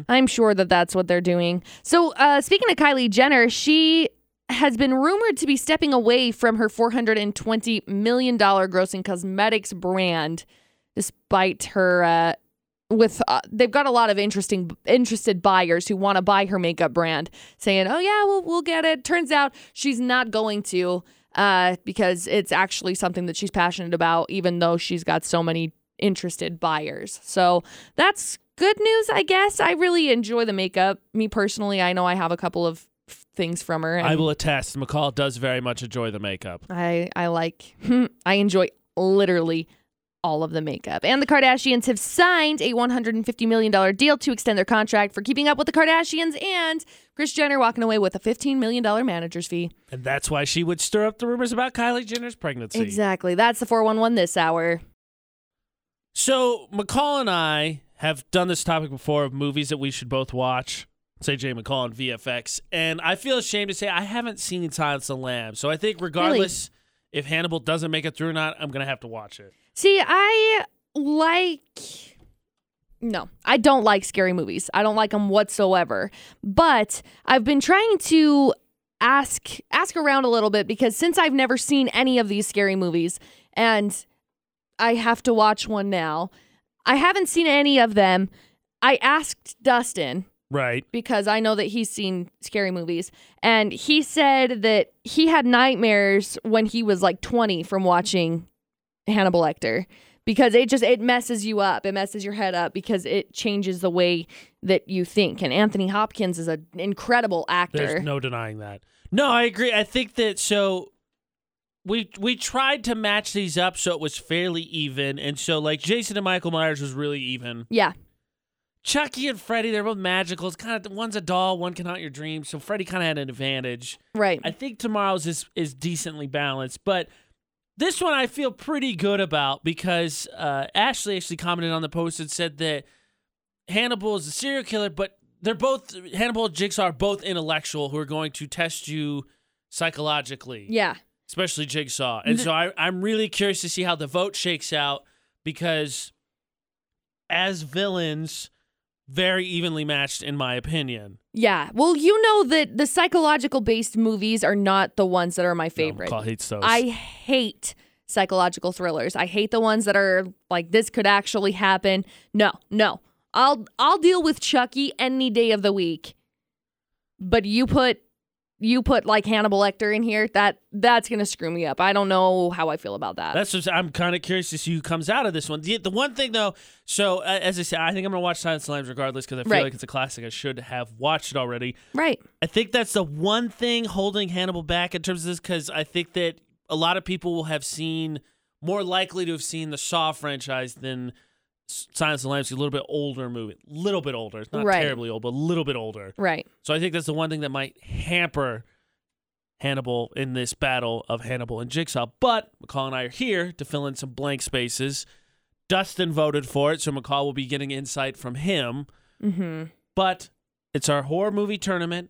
I'm sure that that's what they're doing. So speaking of Kylie Jenner, she has been rumored to be stepping away from her $420 million grossing cosmetics brand, despite her they've got a lot of interested buyers who want to buy her makeup brand, saying, oh, yeah, we'll get it. Turns out she's not going to. Because it's actually something that she's passionate about, even though she's got so many interested buyers. So that's good news, I guess. I really enjoy the makeup. Me personally, I know I have a couple of things from her. I will attest, McCall does very much enjoy the makeup. I enjoy literally all of the makeup. And the Kardashians have signed a $150 million deal to extend their contract for Keeping Up with the Kardashians, and Kris Jenner walking away with a $15 million manager's fee. And that's why she would stir up the rumors about Kylie Jenner's pregnancy. Exactly. That's the 411 this hour. So McCall and I have done this topic before of movies that we should both watch. Say J. McCall and VFX. And I feel ashamed to say I haven't seen Silence of the Lambs. So I think regardless if Hannibal doesn't make it through or not, I'm going to have to watch it. See, I don't like scary movies. I don't like them whatsoever. But I've been trying to ask around a little bit because since I've never seen any of these scary movies and I have to watch one now, I haven't seen any of them. I asked Dustin. Right. Because I know that he's seen scary movies. And he said that he had nightmares when he was like 20 from watching Hannibal Lecter, because it messes you up. It messes your head up because it changes the way that you think. And Anthony Hopkins is an incredible actor. There's no denying that. No, I agree. I think that we tried to match these up so it was fairly even. And so like Jason and Michael Myers was really even. Yeah. Chucky and Freddy, they're both magical. It's kind of one's a doll, one can haunt your dreams. So Freddy kind of had an advantage. Right. I think tomorrow's is decently balanced, but this one I feel pretty good about because Ashley actually commented on the post and said that Hannibal is a serial killer, but they're both, Hannibal and Jigsaw are both intellectual who are going to test you psychologically. Yeah. Especially Jigsaw. And so I'm really curious to see how the vote shakes out because as villains, very evenly matched in my opinion. Yeah. Well, you know that the psychological-based movies are not the ones that are my favorite. No, McCall hates those. I hate psychological thrillers. I hate the ones that are like, this could actually happen. No. I'll deal with Chucky any day of the week. But you put like Hannibal Lecter in here, that's going to screw me up. I don't know how I feel about that. I'm kind of curious to see who comes out of this one. The one thing, though, so as I said, I think I'm going to watch Silence of the Lambs regardless because I feel like it's a classic. I should have watched it already. Right. I think that's the one thing holding Hannibal back in terms of this because I think that a lot of people will have seen, more likely to have seen the Saw franchise than Silence of the Lambs, a little bit older movie. A little bit older. It's not terribly old, but a little bit older. Right. So I think that's the one thing that might hamper Hannibal in this battle of Hannibal and Jigsaw. But McCall and I are here to fill in some blank spaces. Dustin voted for it, so McCall will be getting insight from him. Mm-hmm. But it's our horror movie tournament.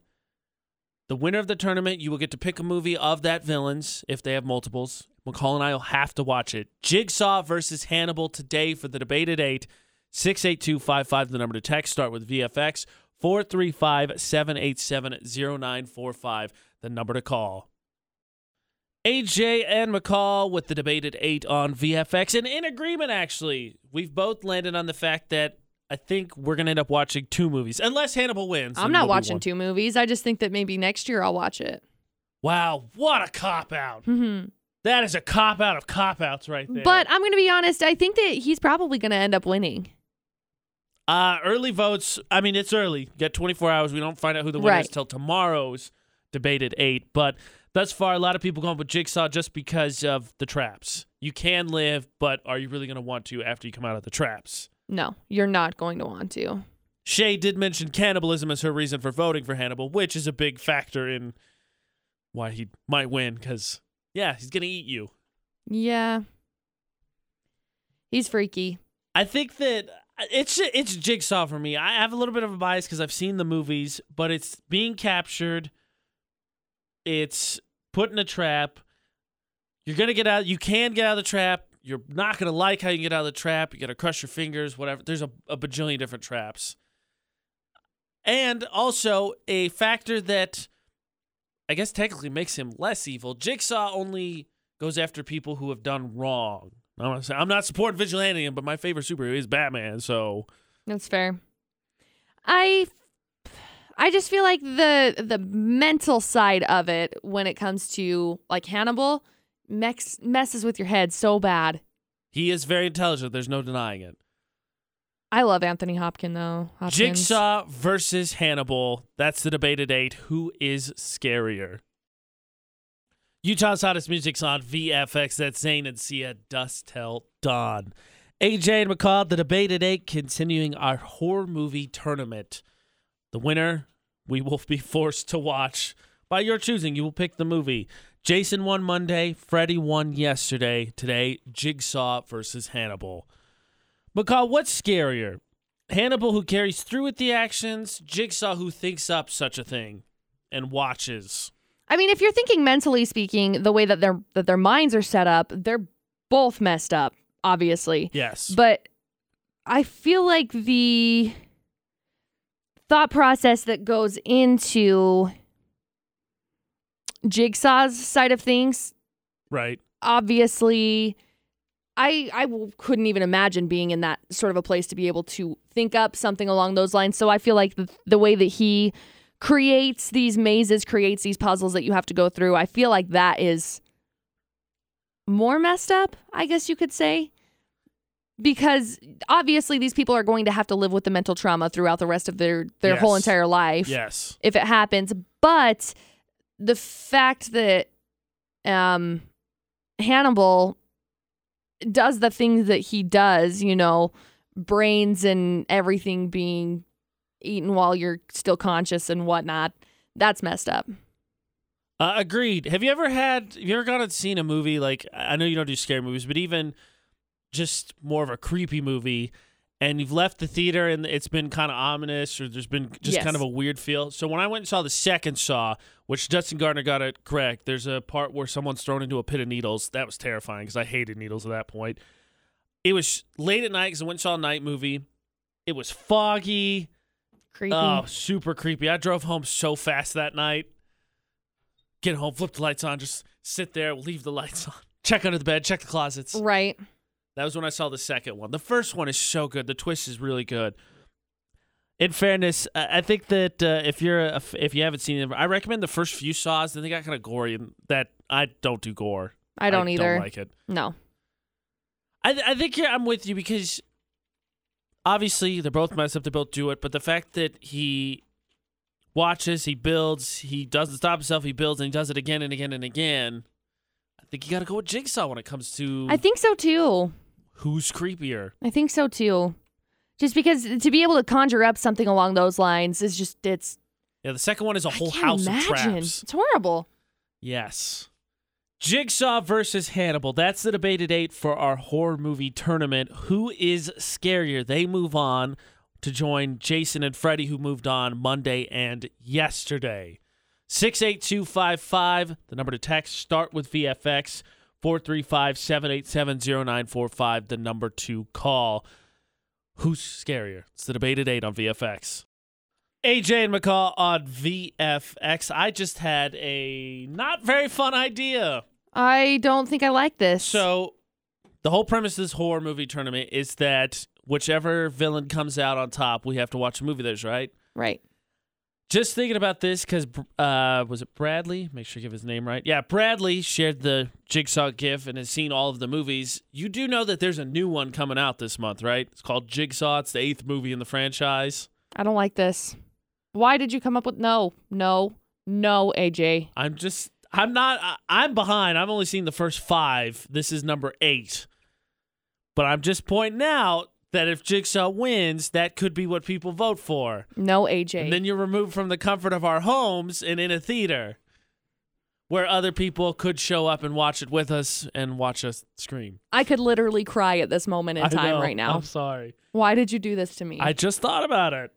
The winner of the tournament, you will get to pick a movie of that villains, if they have multiples. McCall and I will have to watch it. Jigsaw versus Hannibal today for the debate at 8. 68255, the number to text. Start with VFX. 435-787-0945, the number to call. AJ and McCall with the debate at 8 on VFX. And in agreement, actually, we've both landed on the fact that I think we're going to end up watching two movies. Unless Hannibal wins. I'm not watching two movies. I just think that maybe next year I'll watch it. Wow, what a cop-out. Mm-hmm. That is a cop-out of cop-outs right there. But I'm going to be honest. I think that he's probably going to end up winning. Early votes. I mean, it's early. You got 24 hours. We don't find out who the winner is till tomorrow's debate at 8. But thus far, a lot of people going with Jigsaw just because of the traps. You can live, but are you really going to want to after you come out of the traps? No, you're not going to want to. Shay did mention cannibalism as her reason for voting for Hannibal, which is a big factor in why he might win, because, yeah, he's going to eat you. Yeah. He's freaky. I think that it's Jigsaw for me. I have a little bit of a bias because I've seen the movies, but it's being captured. It's put in a trap. You're going to get out. You can get out of the trap. You're not going to like how you get out of the trap. You got to crush your fingers, whatever. There's a bajillion different traps. And also a factor that I guess technically makes him less evil. Jigsaw only goes after people who have done wrong. I'm not supporting vigilante, but my favorite superhero is Batman, so. That's fair. I just feel like the mental side of it when it comes to like Hannibal messes with your head so bad. He is very intelligent. There's no denying it. I love Anthony Hopkins, though. Jigsaw versus Hannibal. That's the debate at 8. Who is scarier? Utah's hottest music's on VFX. That's Zane and Sia, Dust Till Dawn. AJ and McCall, the debate at 8, continuing our horror movie tournament. The winner, we will be forced to watch. By your choosing, you will pick the movie. Jason won Monday. Freddy won yesterday. Today, Jigsaw versus Hannibal. McCall, what's scarier? Hannibal, who carries through with the actions, Jigsaw, who thinks up such a thing and watches. I mean, if you're thinking mentally speaking, the way that their minds are set up, they're both messed up, obviously. Yes. But I feel like the thought process that goes into Jigsaw's side of things. Right. Obviously, I couldn't even imagine being in that sort of a place to be able to think up something along those lines. So I feel like the way that he creates these mazes, creates these puzzles that you have to go through. I feel like that is more messed up, I guess you could say, because obviously these people are going to have to live with the mental trauma throughout the rest of their whole entire life. Yes, if it happens. But the fact that Hannibal does the things that he does, you know, brains and everything being eaten while you're still conscious and whatnot, that's messed up. Agreed. Have you ever gone and seen a movie, like, I know you don't do scary movies, but even just more of a creepy movie, and you've left the theater and it's been kind of ominous, or there's been just kind of a weird feel? So when I went and saw the second Saw, which Dustin Gardner got it correct, there's a part where someone's thrown into a pit of needles. That was terrifying because I hated needles at that point. It was late at night because I went and saw a night movie. It was foggy. Creepy. Oh, super creepy. I drove home so fast that night. Get home, flip the lights on, just sit there, leave the lights on. Check under the bed, check the closets. Right. That was when I saw the second one. The first one is so good. The twist is really good. In fairness, I think that if you haven't seen it, I recommend the first few Saws. Then they got kind of gory, and that I don't do gore. I don't either. I don't like it. No. I think I'm with you because obviously, they're both messed up. They both do it. But the fact that he watches, he builds, he doesn't stop himself, he builds, and he does it again and again and again. I think you got to go with Jigsaw when it comes to... I think so, too. Who's creepier? I think so, too. Just because to be able to conjure up something along those lines is just, it's... Yeah, the second one is a whole house of traps. It's horrible. Yes. Jigsaw versus Hannibal. That's the debate at 8 for our horror movie tournament. Who is scarier? They move on to join Jason and Freddy, who moved on Monday and yesterday. 68255, the number to text. Start with VFX. 435-787-0945, the number to call. Who's scarier? It's the debate at 8 on VFX. AJ and McCall on VFX. I just had a not very fun idea. I don't think I like this. So the whole premise of this horror movie tournament is that whichever villain comes out on top, we have to watch a movie of theirs, right? Right. Just thinking about this because, was it Bradley? Make sure you give his name right. Yeah, Bradley shared the Jigsaw GIF and has seen all of the movies. You do know that there's a new one coming out this month, right? It's called Jigsaw. It's the 8th movie in the franchise. I don't like this. Why did you come up with... No, AJ. I'm behind. I've only seen the first 5. This is number 8. But I'm just pointing out that if Jigsaw wins, that could be what people vote for. No, AJ. And then you're removed from the comfort of our homes and in a theater where other people could show up and watch it with us and watch us scream. I could literally cry at this moment in time right now. I'm sorry. Why did you do this to me? I just thought about it.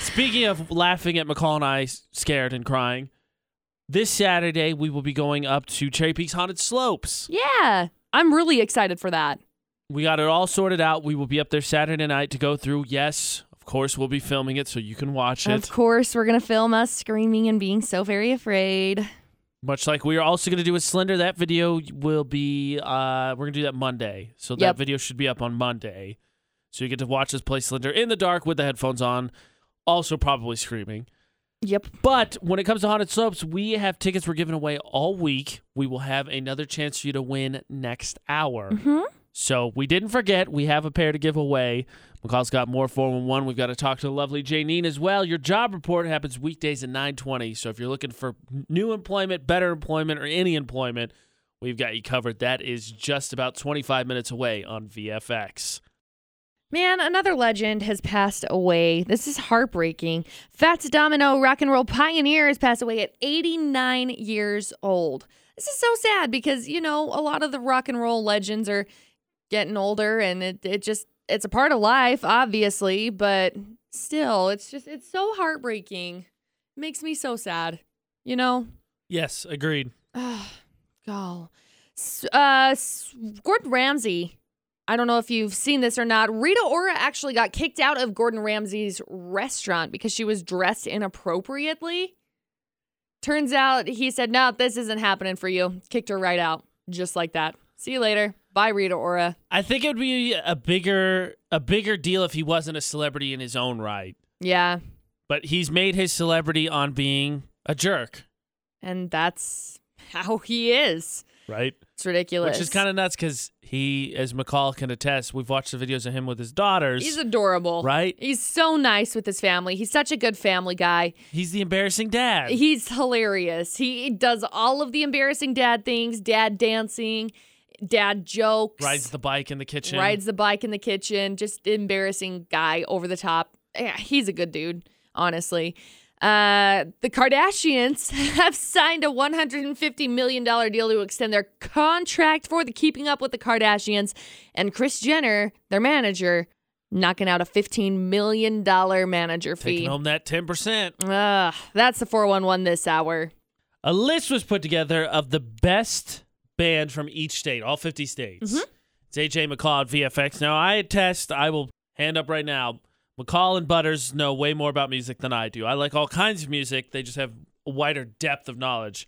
Speaking of laughing at McCall and I scared and crying, this Saturday we will be going up to Cherry Peak's Haunted Slopes. Yeah. I'm really excited for that. We got it all sorted out. We will be up there Saturday night to go through. Yes, of course, we'll be filming it so you can watch it. Of course, we're going to film us screaming and being so very afraid. Much like we are also going to do with Slender. That video will be, we're going to do that Monday. So that video should be up on Monday. So you get to watch us play Slender in the dark with the headphones on. Also probably screaming. Yep. But when it comes to Haunted Slopes, we have tickets we're giving away all week. We will have another chance for you to win next hour. Mm-hmm. So we didn't forget. We have a pair to give away. McCall's got more 411. We've got to talk to the lovely Janine as well. Your job report happens weekdays at 9:20. So if you're looking for new employment, better employment, or any employment, we've got you covered. That is just about 25 minutes away on VFX. Man, another legend has passed away. This is heartbreaking. Fats Domino, rock and roll pioneer, has passed away at 89 years old. This is so sad because, you know, a lot of the rock and roll legends are getting older, and it's a part of life, obviously, but still, it's so heartbreaking. It makes me so sad, you know? Yes, agreed. Oh, Gordon Ramsay, I don't know if you've seen this or not. Rita Ora actually got kicked out of Gordon Ramsay's restaurant because she was dressed inappropriately. Turns out he said, no, this isn't happening for you. Kicked her right out, just like that. See you later. Bye, Rita Ora. I think it would be a bigger deal if he wasn't a celebrity in his own right. Yeah. But he's made his celebrity on being a jerk. And that's how he is. Right? It's ridiculous. Which is kind of nuts because he, as McCall can attest, we've watched the videos of him with his daughters. He's adorable. Right? He's so nice with his family. He's such a good family guy. He's the embarrassing dad. He's hilarious. He does all of the embarrassing dad things, dad dancing, dad jokes. Rides the bike in the kitchen. Just embarrassing guy, over the top. Yeah, he's a good dude, honestly. The Kardashians have signed a $150 million deal to extend their contract for the Keeping Up with the Kardashians. And Kris Jenner, their manager, knocking out a $15 million manager fee. Taking home that 10%. That's the 411 this hour. A list was put together of the best band from each state, all 50 states. Mm-hmm. It's AJ McCall at VFX. Now, I attest, I will hand up right now, McCall and Butters know way more about music than I do. I like all kinds of music. They just have a wider depth of knowledge.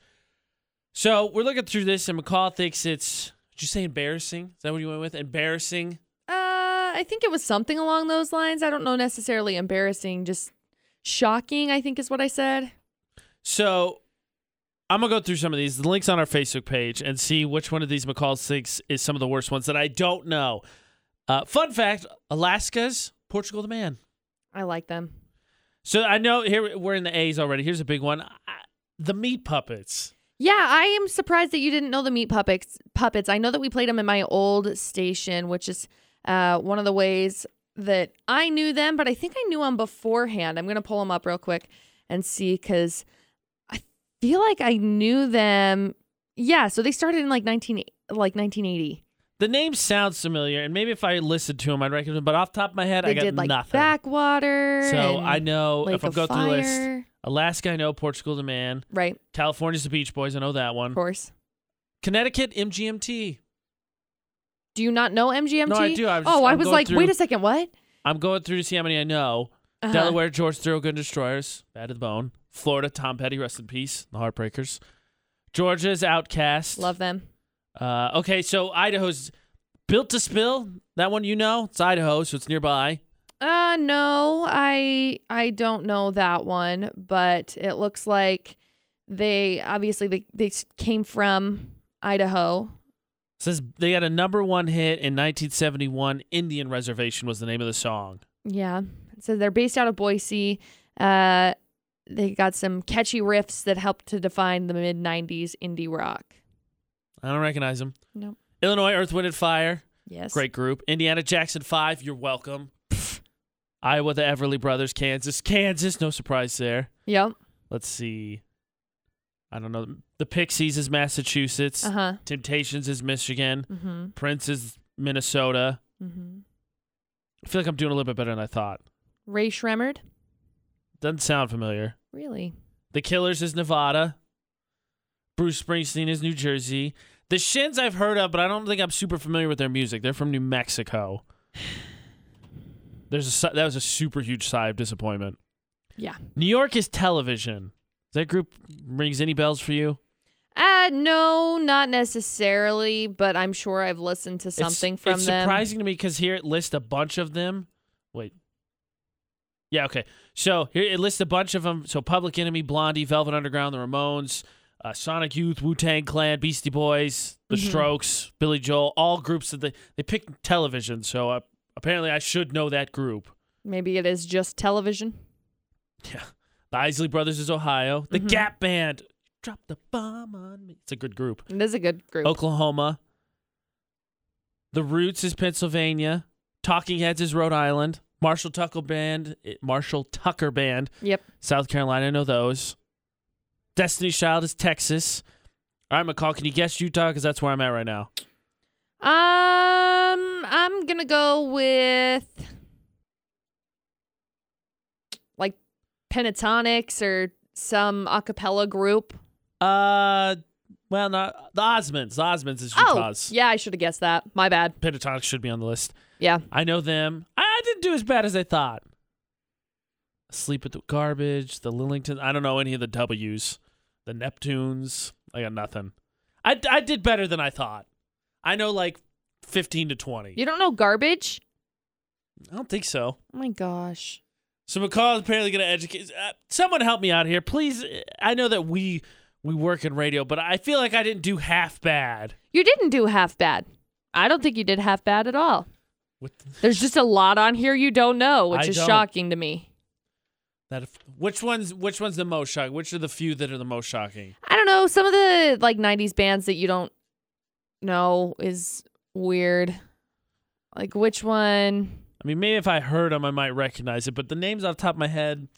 So we're looking through this, and McCall thinks it's, did you say embarrassing? Is that what you went with? Embarrassing? I think it was something along those lines. I don't know necessarily embarrassing, just shocking, I think is what I said. So I'm going to go through some of these, the links on our Facebook page, and see which one of these McCall thinks is some of the worst ones that I don't know. Fun fact, Alaska's Portugal the Man. I like them. So I know here we're in the A's already. Here's a big one. The Meat Puppets. Yeah, I am surprised that you didn't know the Meat Puppets. I know that we played them in my old station, which is one of the ways that I knew them, but I think I knew them beforehand. I'm going to pull them up real quick and see, because I feel like I knew them. Yeah, so they started in like 1980. The name sounds familiar, and maybe if I listened to them, I'd recognize them. But off the top of my head, I got nothing. Backwater. So I know, if I'm going through the list, Alaska, I know, Portugal the Man. Right. California's the Beach Boys. I know that one. Of course. Connecticut, MGMT. Do you not know MGMT? No, I do. I was like, wait a second, what? I'm going through to see how many I know. Uh-huh. Delaware, George Thorogood Destroyers, Bad to the Bone. Florida, Tom Petty, rest in peace, the Heartbreakers. Georgia's Outkast. Love them. Okay, so Idaho's Built to Spill. That one you know. It's Idaho, so it's nearby. No, I don't know that one, but it looks like they came from Idaho. It says they got a number one hit in 1971. Indian Reservation was the name of the song. Yeah, so they're based out of Boise. They got some catchy riffs that helped to define the mid-90s indie rock. I don't recognize them. No. Illinois, Earth, Wind, and Fire. Yes. Great group. Indiana Jackson 5, you're welcome. Pfft. Iowa, the Everly Brothers. Kansas, no surprise there. Yep. Let's see. I don't know. The Pixies is Massachusetts. Uh-huh. Temptations is Michigan. Mm-hmm. Prince is Minnesota. Mm-hmm. I feel like I'm doing a little bit better than I thought. Ray Shremmerd? Doesn't sound familiar. Really? The Killers is Nevada. Bruce Springsteen is New Jersey. The Shins I've heard of, but I don't think I'm super familiar with their music. They're from New Mexico. That was a super huge sigh of disappointment. Yeah. New York is Television. Does that group rings any bells for you? No, not necessarily, but I'm sure I've listened to something from them. It's surprising to me because here it lists a bunch of them. Wait. Yeah, okay. So here it lists a bunch of them. So Public Enemy, Blondie, Velvet Underground, The Ramones, Sonic Youth, Wu-Tang Clan, Beastie Boys, The Strokes, Billy Joel, all groups that they picked Television, so apparently I should know that group. Maybe it is just Television. Yeah. The Isley Brothers is Ohio. The Gap Band. Drop the bomb on me. It's a good group. It is a good group. Oklahoma. The Roots is Pennsylvania. Talking Heads is Rhode Island. Marshall Tucker Band. Yep. South Carolina, I know those. Destiny's Child is Texas. All right, McCall, can you guess Utah? Because that's where I'm at right now. I'm going to go with like Pentatonics or some a cappella group. Well, not the Osmonds. The Osmonds is Utah's. Oh, yeah, I should have guessed that. My bad. Pentatonics should be on the list. Yeah. I know them. I didn't do as bad as I thought. Sleep with the Garbage, the Lillington. I don't know any of the W's. The Neptunes. I got nothing. I did better than I thought. I know like 15 to 20. You don't know Garbage? I don't think so. Oh my gosh. So McCall is apparently going to educate. Someone help me out here. Please. I know that we work in radio, but I feel like I didn't do half bad. You didn't do half bad. I don't think you did half bad at all. There's just a lot on here you don't know, which is shocking to me. Which one's the most shocking? Which are the few that are the most shocking? I don't know. Some of the like 90s bands that you don't know is weird. Like which one? I mean, maybe if I heard them, I might recognize it. But the names off the top of my head,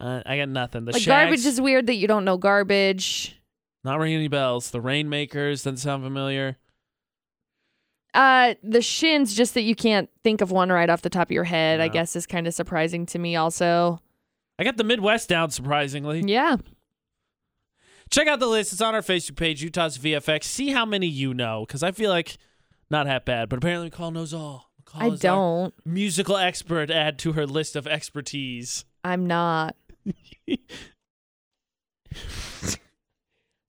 I got nothing. The like Shags, Garbage is weird that you don't know Garbage. Not ringing any bells. The Rainmakers doesn't sound familiar. The Shins, just that you can't think of one right off the top of your head, no. I guess is kind of surprising to me also. I got the Midwest down, surprisingly. Yeah. Check out the list. It's on our Facebook page, Utah's VFX. See how many you know, because I feel like not half bad, but apparently McCall knows all. McCall is our musical expert. Add to her list of expertise. I'm not.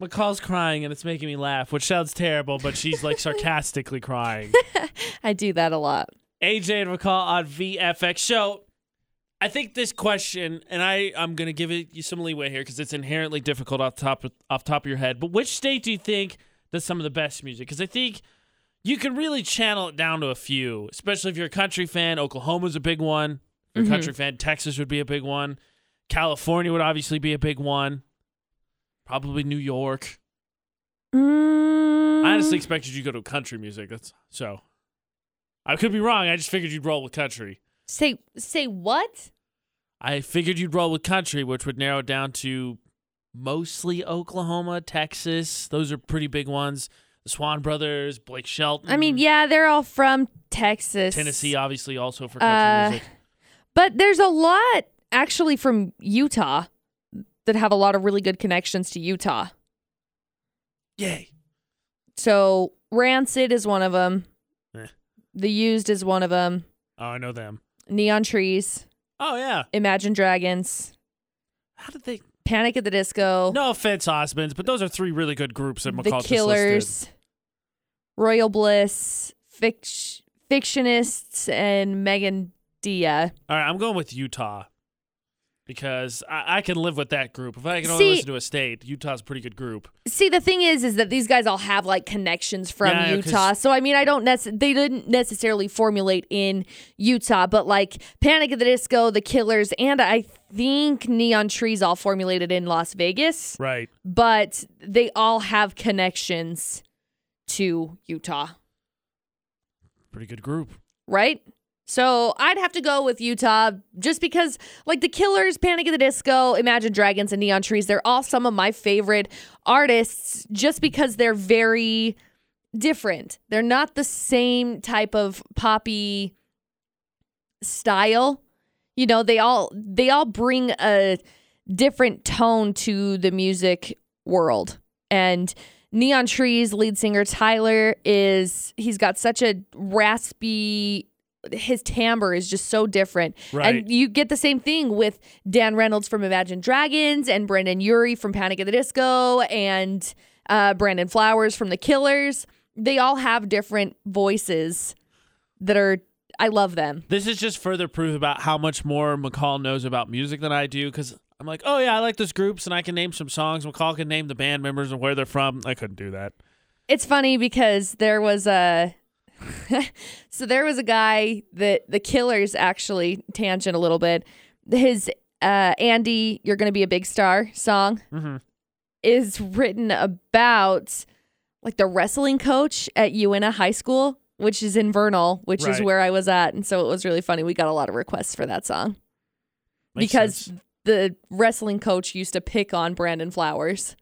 McCall's crying and it's making me laugh, which sounds terrible, but she's like sarcastically crying. I do that a lot. AJ and McCall on VFX. So I think this question, and I'm going to give you some leeway here because it's inherently difficult off top of your head, but which state do you think does some of the best music? Because I think you can really channel it down to a few, especially if you're a country fan. Oklahoma's a big one. If you're a country fan, Texas would be a big one. California would obviously be a big one. Probably New York. I honestly expected you to go to country music. I could be wrong. I just figured you'd roll with country. Say what? I figured you'd roll with country, which would narrow it down to mostly Oklahoma, Texas. Those are pretty big ones. The Swan Brothers, Blake Shelton. I mean, yeah, they're all from Texas. Tennessee, obviously, also for country music. But there's a lot, actually, from Utah that have a lot of really good connections to Utah. Yay. So Rancid is one of them. The Used is one of them. Oh, I know them. Neon Trees. Oh, yeah. Imagine Dragons. How did they... Panic at the Disco. No offense, Osmonds, but those are three really good groups that McCall just listed. The Killers. Royal Bliss. Fictionists. And Megan Dia. All right, I'm going with Utah. Because I can live with that group. If I can only listen to a state, Utah's a pretty good group. See, the thing is that these guys all have like connections from Utah. So I mean, they didn't necessarily formulate in Utah, but like Panic at the Disco, The Killers, and I think Neon Trees all formulated in Las Vegas. Right. But they all have connections to Utah. Pretty good group. Right? So I'd have to go with Utah just because, like, The Killers, Panic at the Disco, Imagine Dragons, and Neon Trees, they're all some of my favorite artists just because they're very different. They're not the same type of poppy style. You know, they all bring a different tone to the music world. And Neon Trees lead singer Tyler he's got such a raspy, his timbre is just so different. Right. And you get the same thing with Dan Reynolds from Imagine Dragons and Brandon Urie from Panic at the Disco and Brandon Flowers from The Killers. They all have different voices that are, I love them. This is just further proof about how much more McCall knows about music than I do, because I'm like, oh yeah, I like those groups and I can name some songs. McCall can name the band members and where they're from. I couldn't do that. It's funny because there was a... So there was a guy that The Killers actually, tangent a little bit, his Andy, You're Gonna Be a Big Star song is written about like the wrestling coach at Uintah High School, which is in Vernal, which is where I was at. And so it was really funny. We got a lot of requests for that song. Makes because sense. The wrestling coach used to pick on Brandon Flowers.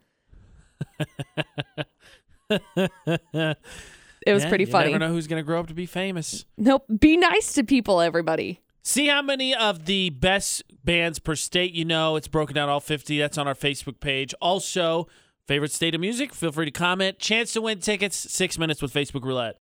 It was pretty funny. You never know who's going to grow up to be famous. Nope. Be nice to people, everybody. See how many of the best bands per state you know. It's broken down all 50. That's on our Facebook page. Also, favorite state of music. Feel free to comment. Chance to win tickets, 6 minutes with Facebook Roulette.